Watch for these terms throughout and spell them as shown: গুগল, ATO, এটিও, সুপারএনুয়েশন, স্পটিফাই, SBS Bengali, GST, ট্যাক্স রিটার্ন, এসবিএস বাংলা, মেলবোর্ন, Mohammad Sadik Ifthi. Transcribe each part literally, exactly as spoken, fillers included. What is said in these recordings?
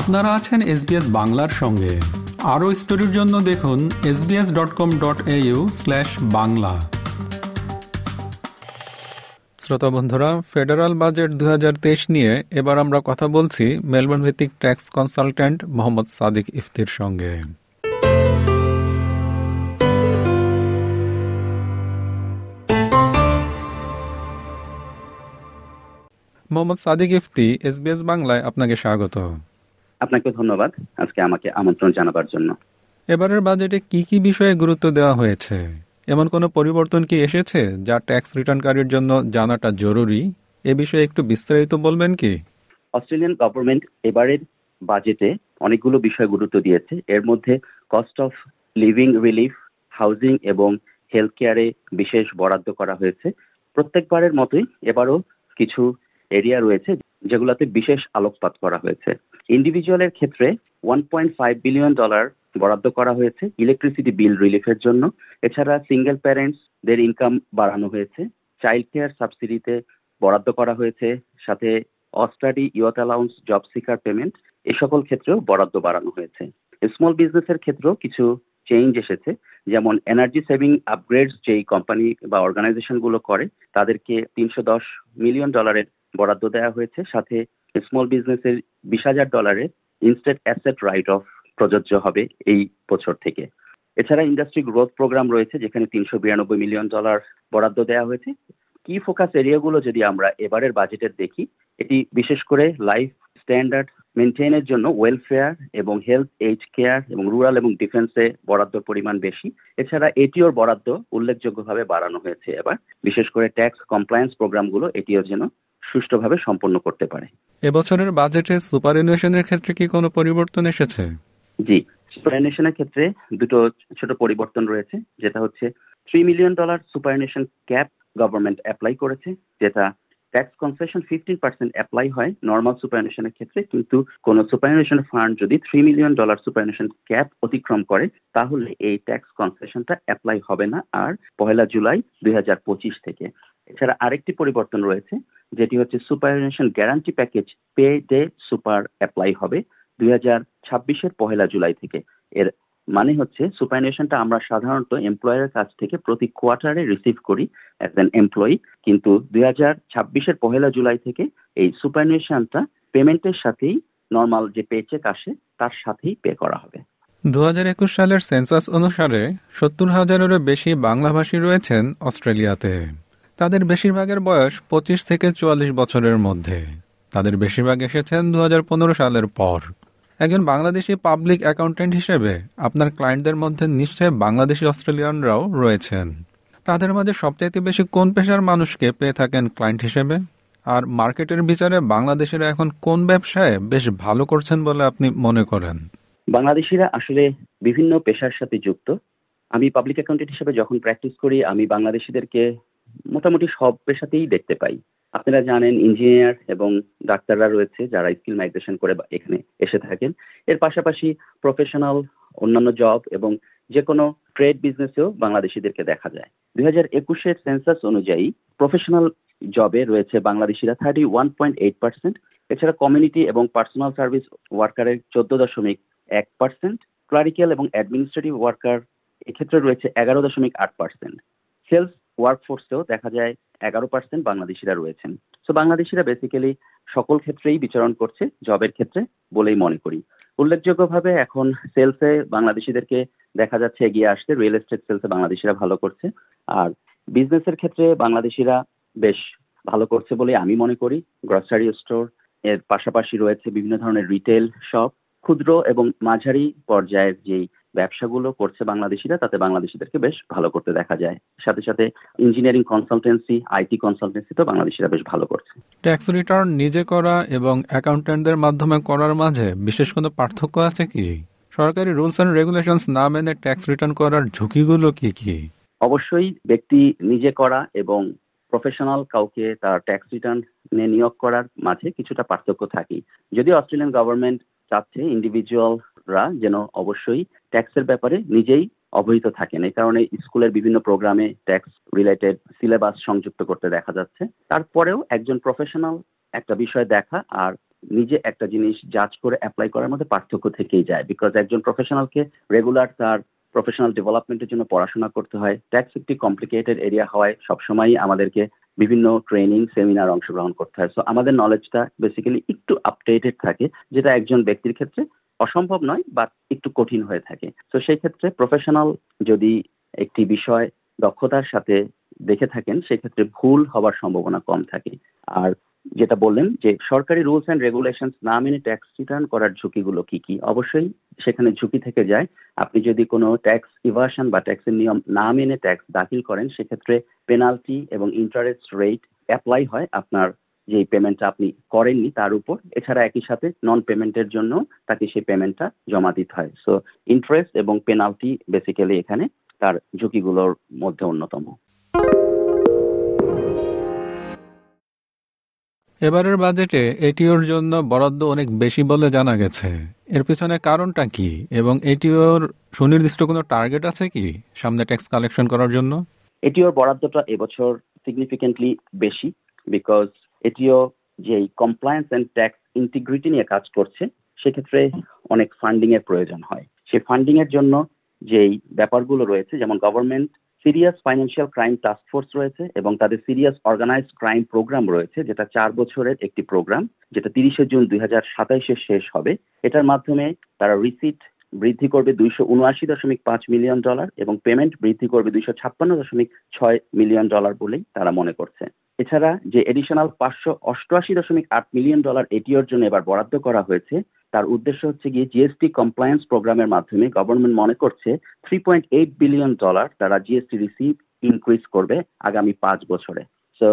আপনারা আছেন এসবিএস বাংলার সঙ্গে। আরও স্টোরির জন্য দেখুন S B S dot com dot A U slash Bangla. শ্রোতা বন্ধুরা, ফেডারাল বাজেট দুই হাজার তেইশ নিয়ে এবার আমরা কথা বলছি মেলবোর্ন ভিত্তিক ট্যাক্স কনসালটেন্ট মোহাম্মদ সাদিক ইফতির সঙ্গে। মোহাম্মদ সাদিক ইফতি, এসবিএস বাংলায় আপনাকে স্বাগত। আপনাকে ধন্যবাদ আজকে আমাকে আমন্ত্রণ জানাবার জন্য। এবারের বাজেটে কি কি বিষয়ে গুরুত্ব দেওয়া হয়েছে? এমন কোনো পরিবর্তন কি এসেছে যা ট্যাক্স রিটার্নকারীর জন্য জানাটা জরুরি? এ বিষয়ে একটু বিস্তারিত বলবেন কি? অস্ট্রেলিয়ান গভর্নমেন্ট এবারের বাজেটে অনেকগুলো বিষয়ে গুরুত্ব দিয়েছে। এর মধ্যে cost of living relief, housing এবং হেলথ কেয়ারে বিশেষ বরাদ্দ করা হয়েছে। প্রত্যেকবারের মতোই এবারও কিছু এরিয়া রয়েছে যেগুলোতে বিশেষ আলোকপাত করা হয়েছে। ইন্ডিভিজুয়ালের ক্ষেত্রে one point five billion dollar বরাদ্দ করা হয়েছে ইলেকট্রিসিটি বিল রিলিফের জন্য। এছাড়া সিঙ্গেল প্যারেন্টসদের ইনকাম বাড়ানো হয়েছে, চাইল্ড কেয়ার সাবসিডিতে বরাদ্দ করা হয়েছে, সাথে Austudy, youth allowance, job seeker payment, এ সকল ক্ষেত্রেও বরাদ্দ বাড়ানো হয়েছে। স্মল বিজনেসের ক্ষেত্রেও কিছু চেঞ্জ এসেছে, যেমন এনার্জি সেভিং আপগ্রেডস যেই কোম্পানি বা অর্গানাইজেশনগুলো করে তাদেরকে তিনশো দশ মিলিয়ন ডলারের বরাদ্দ দেওয়া হয়েছে। সাথে স্মল বিজনেসের বিশ হাজার ডলারের ইনস্ট্যান্ট অ্যাসেট রাইট অফ প্রযোজ্য হবে এই বছর থেকে। এছাড়া ইন্ডাস্ট্রি গ্রোথ প্রোগ্রাম রয়েছে যেখানে তিনশো বিরানব্বই মিলিয়ন ডলার বরাদ্দ দেওয়া হয়েছে। কি ফোকাস এরিয়াগুলো যদি আমরা এবারের বাজেটের দেখি, এটি বিশেষ করে লাইফ স্ট্যান্ডার্ড মেনটেনের জন্য ওয়েলফেয়ার এবং হেলথ, এইজ কেয়ার এবং রুরাল এবং ডিফেন্সে বরাদ্দর পরিমাণ বেশি। এছাড়া এটিওর বরাদ্দ উল্লেখযোগ্যভাবে বাড়ানো হয়েছে এবার, বিশেষ করে ট্যাক্স কমপ্লায়েন্স প্রোগ্রামগুলো এটিওর জন্য সুষ্ঠুভাবে সম্পন্ন করতে পারে। এবছরের বাজেটে সুপারএনুয়েশনের ক্ষেত্রে কি কোনো পরিবর্তন এসেছে? জি, সুপারএনুয়েশনের ক্ষেত্রে দুটো ছোট পরিবর্তন রয়েছে, যেটা হচ্ছে three million dollar সুপারএনুয়েশন cap government apply করেছে, যেটা tax concession fifteen percent apply হয় নর্মাল সুপারএনুয়েশনের ক্ষেত্রে, কিন্তু কোনো সুপারএনুয়েশন ফান্ড যদি three million dollar সুপারএনুয়েশন cap অতিক্রম করে তাহলে এই ট্যাক্স কনসেশনটা অ্যাপ্লাই হবে না আর পহেলা জুলাই দুই হাজার পঁচিশ থেকে। এছাড়া আরেকটি পরিবর্তন রয়েছে যেটি হচ্ছে সুপারএনুয়েশন guarantee package pay day super apply হবে দুই হাজার ছাব্বিশের পহেলা জুলাই থেকে। এর মানে হচ্ছে সুপারএনুয়েশনটা আমরা সাধারণত এমপ্লয়ারের কাছ থেকে প্রতি কোয়ার্টারে রিসিভ করি অ্যাজ অ্যান এমপ্লয়ি, কিন্তু দুই হাজার ছাব্বিশের পহেলা জুলাই থেকে এই সুপারএনুয়েশনটা পেমেন্টের সাথেই, নর্মাল যে পে চেক আসে তার সাথেই পে করা হবে। দু হাজার একুশ সালের সেন্সাস অনুসারে সত্তর হাজারেরও বেশি বাংলাভাষী রয়েছেন অস্ট্রেলিয়াতে। তাদের বেশিরভাগের বয়স পঁচিশ থেকে চুয়াল্লিশ বছরের মধ্যে। তাদের বেশিরভাগ এসেছেন দু হাজার পনেরো সালের পর। একজন বাংলাদেশি পাবলিক অ্যাকাউন্ট্যান্ট হিসেবে আপনার ক্লায়েন্টদের মধ্যে নিশ্চয়ই বাংলাদেশি অস্ট্রেলিয়ানরাও রয়েছেন। তাদের মধ্যে সবচাইতে বেশি কোন পেশার মানুষকে পেয়ে থাকেন ক্লায়েন্ট হিসেবে? আর মার্কেটের বিচারে বাংলাদেশিরা এখন কোন ব্যবসায় বেশ ভালো করছেন বলে আপনি মনে করেন? বাংলাদেশিরা আসলে বিভিন্ন পেশার সাথে যুক্ত। আমি পাবলিক অ্যাকাউন্ট্যান্ট হিসেবে যখন প্র্যাকটিস করি আমি বাংলাদেশিদেরকে মোটামুটি সব পেশাতেই দেখতে পাই। আপনারা জানেন ইঞ্জিনিয়ার এবং ডাক্তাররা রয়েছে যারা স্কিল মাইগ্রেশন করে এখানে এসে থাকেন। এর পাশাপাশি প্রফেশনাল অন্যান্য জব এবং যে কোনো ট্রেড বিজনেসেও বাংলাদেশিদেরকে দেখা যায়। দুই হাজার একুশের সেন্সাস অনুযায়ী প্রফেশনাল জবে রয়েছে বাংলাদেশিরা thirty one point eight percent. এছাড়া কমিউনিটি এবং পার্সোনাল সার্ভিস ওয়ার্কারের চোদ্দ দশমিক এক পার্সেন্ট, ক্লারিক্যাল এবং অ্যাডমিনিস্ট্রেটিভ ওয়ার্কার এক্ষেত্রে রয়েছে এগারো দশমিক আট পার্সেন্ট। সেলস ওয়ার্কফোর্সেও দেখা যায় এগারো পার্সেন্ট বাংলাদেশিরা রয়েছেন। সো বাংলাদেশিরা বেসিক্যালি সকল ক্ষেত্রেই বিচরণ করছে জবের ক্ষেত্রে বলেই মনে করি। উল্লেখযোগ্যভাবে এখন সেলসে বাংলাদেশিদেরকে দেখা যাচ্ছে এগিয়ে আসতে। রিয়েল এস্টেট সেলসে বাংলাদেশিরা ভালো করছে, আর বিজনেসের ক্ষেত্রে বাংলাদেশিরা বেশ ভালো করছে বলে আমি মনে করি। গ্রসারি স্টোর এর পাশাপাশি রয়েছে বিভিন্ন ধরনের রিটেল শপ, ক্ষুদ্র এবং মাঝারি পর্যায়ের যেই ব্যবসাগুলো করছে বাংলাদেশিরা তাতে বাংলাদেশিদেরকে বেশ ভালো করতে দেখা যায়। সাথে সাথে ইঞ্জিনিয়ারিং কনসালটেন্সি, আইটি কনসালটেন্সি তো বাংলাদেশিরা বেশ ভালো করছে। ট্যাক্স রিটার্ন নিজে করা এবং অ্যাকাউন্ট্যান্টদের মাধ্যমে করার মাঝে বিশেষ কোনো পার্থক্য আছে কি? সরকারি রুলস অ্যান্ড রেগুলেশনস না মেনে ট্যাক্স রিটার্ন করার ঝুঁকিগুলো কি কি? অবশ্যই ব্যক্তি নিজে করা এবং প্রফেশনাল কাউকে তার ট্যাক্স রিটার্ন নিয়োগ করার মাঝে কিছুটা পার্থক্য থাকে। যদি অস্ট্রেলিয়ান গভর্নমেন্ট চাচ্ছে ইন্ডিভিজুয়ালরা যেন অবশ্যই ট্যাক্সের ব্যাপারে নিজেই অবহিত থাকেন, এই কারণে স্কুলের বিভিন্ন প্রোগ্রামে ট্যাক্স রিলেটেড সিলেবাস সংযুক্ত করতে দেখা যাচ্ছে। তারপরেও একজন প্রফেশনাল একটা বিষয় দেখা আর নিজে একটা জিনিস জাজ করে অ্যাপ্লাই করার মধ্যে পার্থক্য থেকেই যায়। বিকজ একজন প্রফেশনালকে রেগুলার তার প্রফেশনাল ডেভেলপমেন্টের জন্য পড়াশোনা করতে হয়। ট্যাক্স একটি কমপ্লিকেটেড এরিয়া হওয়ায় সবসময় আমাদেরকে বিভিন্ন ট্রেনিং সেমিনার অংশগ্রহণ করতে হয়। সো আমাদের নলেজটা বেসিক্যালি একটু আপডেটেড থাকে, যেটা একজন ব্যক্তির ক্ষেত্রে অসম্ভব নয় বা একটু কঠিন হয়ে থাকে। তো সেই ক্ষেত্রে প্রফেশনাল যদি একটি বিষয় দক্ষতার সাথে দেখে থাকেন, সেক্ষেত্রে ভুল হওয়ার সম্ভাবনা কম থাকে। আর যেটা বললেন যে সরকারি রুলস অ্যান্ড রেগুলেশনস না মেনে ট্যাক্স রিটার্ন করার ঝুঁকিগুলো কি কি, অবশ্যই সেখানে ঝুঁকি থেকে যায়। আপনি যদি কোনো ট্যাক্স ইভার্শন বা ট্যাক্সের নিয়ম না মেনে ট্যাক্স দাখিল করেন, সেক্ষেত্রে পেনাল্টি এবং ইন্টারেস্ট রেট অ্যাপ্লাই হয় আপনার যে পেমেন্টটা আপনি করেননি তার উপর। এছাড়া একই সাথে নন পেমেন্টের জন্য তাকে সেই পেমেন্টটা জমা দিতে হয়। সো ইন্টারেস্ট এবং পেনাল্টি বেসিক্যালি এখানে তার ঝুঁকিগুলোর মধ্যে অন্যতম। এবারের বাজেটে এটিওর জন্য বরাদ্দ অনেক বেশি বলে জানা গেছে। এর পিছনে কারণটা কি এবং এটিওর সুনির্দিষ্ট কোনো টার্গেট আছে কি সামনে ট্যাক্স কালেকশন করার জন্য? এটিওর বরাদ্দটা এবছর সিগনিফিকেন্টলি বেশি, বিকজ এটিও যেই কমপ্লায়েন্স অ্যান্ড ট্যাক্স ইন্টিগ্রিটি নিয়ে কাজ করছে, সেক্ষেত্রে অনেক ফান্ডিং এর প্রয়োজন হয়। সেই ফান্ডিং এর জন্য যেই ব্যাপারগুলো রয়েছে, যেমন government serious financial crime task force রয়েছে এবং তাদের সিরিয়াস অর্গানাইজড ক্রাইম প্রোগ্রাম রয়েছে, যেটা চার বছরের একটি প্রোগ্রাম, যেটা তিরিশে জুন দুই হাজার সাতাইশে শেষ হবে। এটার মাধ্যমে তারা রিসিট বৃদ্ধি করবে দুইশো উনআশি দশমিক পাঁচ মিলিয়ন ডলার এবং পেমেন্ট বৃদ্ধি করবে দুইশো ছাপ্পান্ন দশমিক ছয় মিলিয়ন ডলার বলেই তারা মনে করছে। এছাড়া যে এডিশনাল পাঁচশো অষ্টআশি দশমিক আট মিলিয়ন ডলার এটিওর জন্য এবার বরাদ্দ করা হয়েছে, তার উদ্দেশ্য হচ্ছে গিয়ে জিএসটি কমপ্লায়েন্স প্রোগ্রামের মাধ্যমে গভর্নমেন্ট মনে করছে three point eight billion dollar তারা জিএসটি রিসিভ ইনক্রিজ করবে আগামী পাঁচ বছরে। সো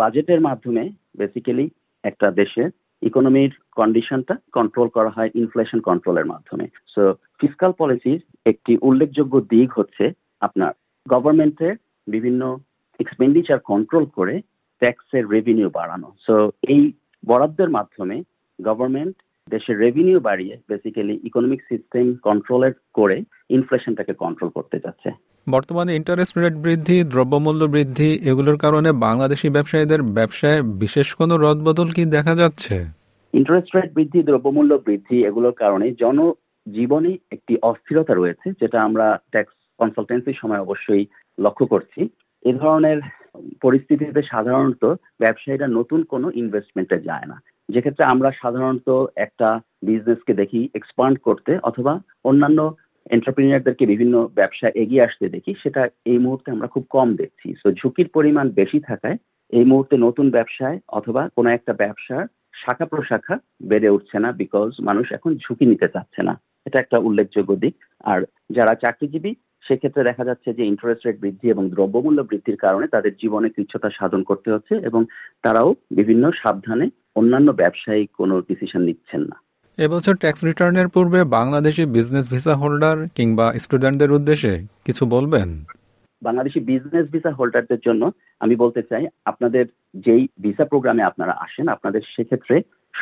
বাজেটের মাধ্যমে বেসিক্যালি একটা দেশের ইকোনমির কন্ডিশনটা কন্ট্রোল করা হয় ইনফ্লেশন কন্ট্রোলের মাধ্যমে। সো ফিসকাল পলিসির একটি উল্লেখযোগ্য দিক হচ্ছে আপনার গভর্নমেন্টের বিভিন্ন এক্সপেন্ডিচার কন্ট্রোল করে ট্যাক্সের রেভিনিউ বাড়ানো। সো এই বরাদ্দের মাধ্যমে গভর্নমেন্ট দেশের রেভিনিউ বাড়িয়ে বেসিক্যালি ইকোনমিক সিস্টেম কন্ট্রোলের করে ইনফ্লেশনটাকে কন্ট্রোল করতে যাচ্ছে। বর্তমানে ইন্টারেস্ট রেট বৃদ্ধি, দ্রব্যমূল্য বৃদ্ধি, এগুলোর কারণে বাংলাদেশি ব্যবসায়ীদের ব্যবসায় বিশেষ কোনো রদবদল কি দেখা যাচ্ছে? ইন্টারেস্ট রেট বৃদ্ধি, দ্রব্যমূল্য বৃদ্ধি, এগুলোর কারণে জনজীবনে একটি অস্থিরতা রয়েছে, যেটা আমরা ট্যাক্স কনসালটেন্সির সময় অবশ্যই লক্ষ্য করছি। এ ধরনের পরিস্থিতিতে সাধারণত ব্যবসায়ীরা নতুন কোনো ইনভেস্টমেন্টে যায় না। যেক্ষেত্রে আমরা সাধারণত একটা বিজনেসকে দেখি এক্সপান্ড করতে অথবা অন্যান্য এন্টারপ্রিনিয়রদেরকে বিভিন্ন ব্যবসা এগিয়ে আসতে দেখি, সেটা এই মুহূর্তে আমরা খুব কম দেখছি। সো ঝুঁকির পরিমাণ বেশি থাকায় এই মুহূর্তে নতুন ব্যবসায় অথবা কোনো একটা ব্যবসার শাখা প্রশাখা বেড়ে উঠছে না, বিকজ মানুষ এখন ঝুঁকি নিতে চাচ্ছে না। এটা একটা উল্লেখযোগ্য দিক। আর যারা চাকরিজীবী, সেক্ষেত্রে দেখা যাচ্ছে যে ইন্টারেস্ট রেট বৃদ্ধি এবং দ্রব্যমূল্য বৃদ্ধির কারণে তাদের জীবনে কৃচ্ছতা সাধন করতে হচ্ছে এবং তারাও বিভিন্ন সাবধানে অন্যান্য ব্যবসায়িক কোনো ডিসিশন নিচ্ছেন না। এবছর ট্যাক্স রিটার্নের পূর্বে বাংলাদেশি বিজনেস ভিসা হোল্ডার কিংবা স্টুডেন্টদের উদ্দেশ্যে কিছু বলবেন? বাংলাদেশি বিজনেস ভিসা হোল্ডারদের জন্য আমি বলতে চাই, আপনাদের যেই ভিসা প্রোগ্রামে আপনারা আসেন, আপনাদের সেক্ষেত্রে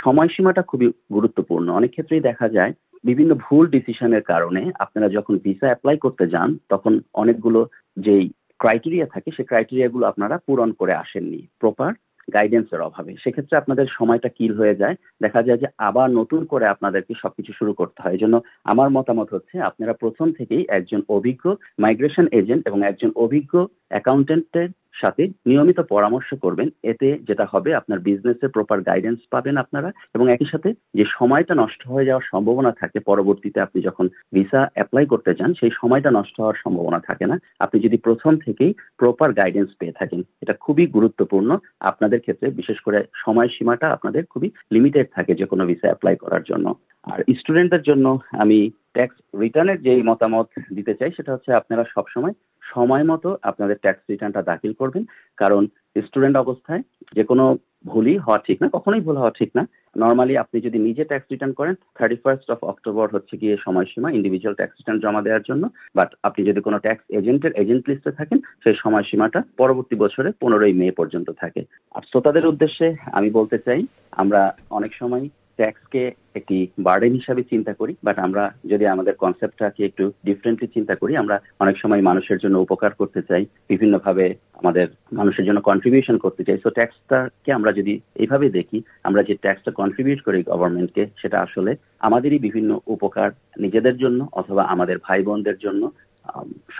সময়সীমাটা খুবই গুরুত্বপূর্ণ। অনেক ক্ষেত্রেই দেখা যায় বিভিন্ন ভুল ডিসিশনের কারণে আপনারা যখন ভিসা অ্যাপ্লাই করতে যান, তখন অনেকগুলো যেই ক্রাইটেরিয়া থাকে, সেই ক্রাইটেরিয়াগুলো আপনারা পূরণ করে আসেননি প্রপার গাইডেন্সের অভাবে। সেক্ষেত্রে আপনাদের সময়টা কিল হয়ে যায়, দেখা যায় যে আবার নতুন করে আপনাদেরকে সবকিছু শুরু করতে হয়। এই জন্য আমার মতামত হচ্ছে আপনারা প্রথম থেকেই একজন অভিজ্ঞ মাইগ্রেশন এজেন্ট এবং একজন অভিজ্ঞ অ্যাকাউন্ট্যান্টের সাথে নিয়মিত পরামর্শ করবেন। এতে যেটা হবে, আপনার বিজনেসে প্রপার গাইডেন্স পাবেন আপনারা এবং একই সাথে যে সময়টা নষ্ট হয়ে যাওয়ার সম্ভাবনা থাকে পরবর্তীতে আপনি যখন ভিসা অ্যাপ্লাই করতে যান, সেই সময়টা নষ্ট হওয়ার সম্ভাবনা থাকে না আপনি যদি প্রথম থেকেই প্রপার গাইডেন্স পেয়ে থাকেন। এটা খুবই গুরুত্বপূর্ণ আপনাদের ক্ষেত্রে, বিশেষ করে সময়সীমাটা আপনাদের খুবই লিমিটেড থাকে যে কোনো ভিসা অ্যাপ্লাই করার জন্য। আর স্টুডেন্টদের জন্য আমি ট্যাক্স রিটার্নের যে মতামত দিতে চাই, সেটা হচ্ছে আপনারা সবসময় সময় মতো আপনাদের ট্যাক্স রিটার্নটা দাখিল করবেন, কারণ স্টুডেন্ট অবস্থায় যে কোনো ভুলই হওয়া ঠিক না, কখনোই ভুল হওয়া ঠিক না। নর্মালি আপনি যদি নিজে ট্যাক্স রিটার্ন করেন, থার্টি ফার্স্ট অফ অক্টোবর হচ্ছে গিয়ে সময়সীমা ইন্ডিভিজুয়াল ট্যাক্স রিটার্ন জমা দেওয়ার জন্য। বাট আপনি যদি কোনো ট্যাক্স এজেন্টের এজেন্ট লিস্টে থাকেন, সেই সময়সীমাটা পরবর্তী বছরে পনেরোই মে পর্যন্ত থাকে। আর শ্রোতাদের উদ্দেশ্যে আমি বলতে চাই, আমরা অনেক সময় ট্যাক্সকে একটি বার্ডেন হিসাবে চিন্তা করি, বাট আমরা যদি আমাদের কনসেপ্টটাকে একটু ডিফারেন্টলি চিন্তা করি, আমরা অনেক সময় মানুষের জন্য উপকার করতে চাই, বিভিন্নভাবে আমাদের মানুষের জন্য কন্ট্রিবিউশন করতে চাই। সো ট্যাক্সটাকে আমরা যদি এইভাবে দেখি, আমরা যে ট্যাক্সটা কন্ট্রিবিউট করি গভর্নমেন্টকে, সেটা আসলে আমাদেরই বিভিন্ন উপকার, নিজেদের জন্য অথবা আমাদের ভাই বোনদের জন্য,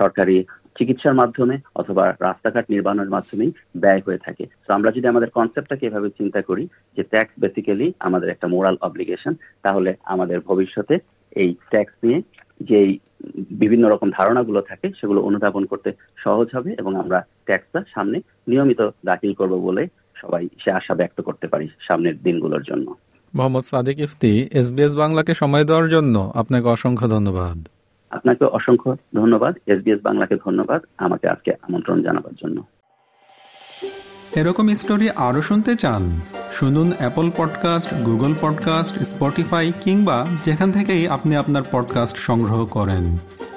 সরকারি চিকিৎসার মাধ্যমে অথবা রাস্তাঘাট নির্মাণের মাধ্যমেই ব্যয় হয়ে থাকে। তো আমরা যদি আমাদের কনসেপ্টটাকে এভাবে চিন্তা করি যে ট্যাক্স বেসিক্যালি আমাদের একটা মোরাল অব্লিগেশন, তাহলে আমাদের ভবিষ্যতে এই ট্যাক্স নিয়ে যেই বিভিন্ন রকম ধারণাগুলো থাকে সেগুলো অনুধাবন করতে সহজ হবে এবং আমরা ট্যাক্সটা সামনে নিয়মিত দাখিল করব বলে সবাই সে আশা ব্যক্ত করতে পারি সামনের দিনগুলোর জন্য। মোহাম্মদ সাদিক ইফতি, এসবিএস বাংলাকে সময় দেওয়ার জন্য আপনাকে অসংখ্য ধন্যবাদ। আপনাকে অসংখ্য ধন্যবাদ, এসবিএস বাংলাকে ধন্যবাদ আমাকে আজকে আমন্ত্রণ জানাবার জন্য। এরকম স্টোরি আরও শুনতে চান? শুনুন Apple podcast, গুগল podcast, স্পটিফাই কিংবা যেখান থেকেই আপনি আপনার পডকাস্ট সংগ্রহ করেন।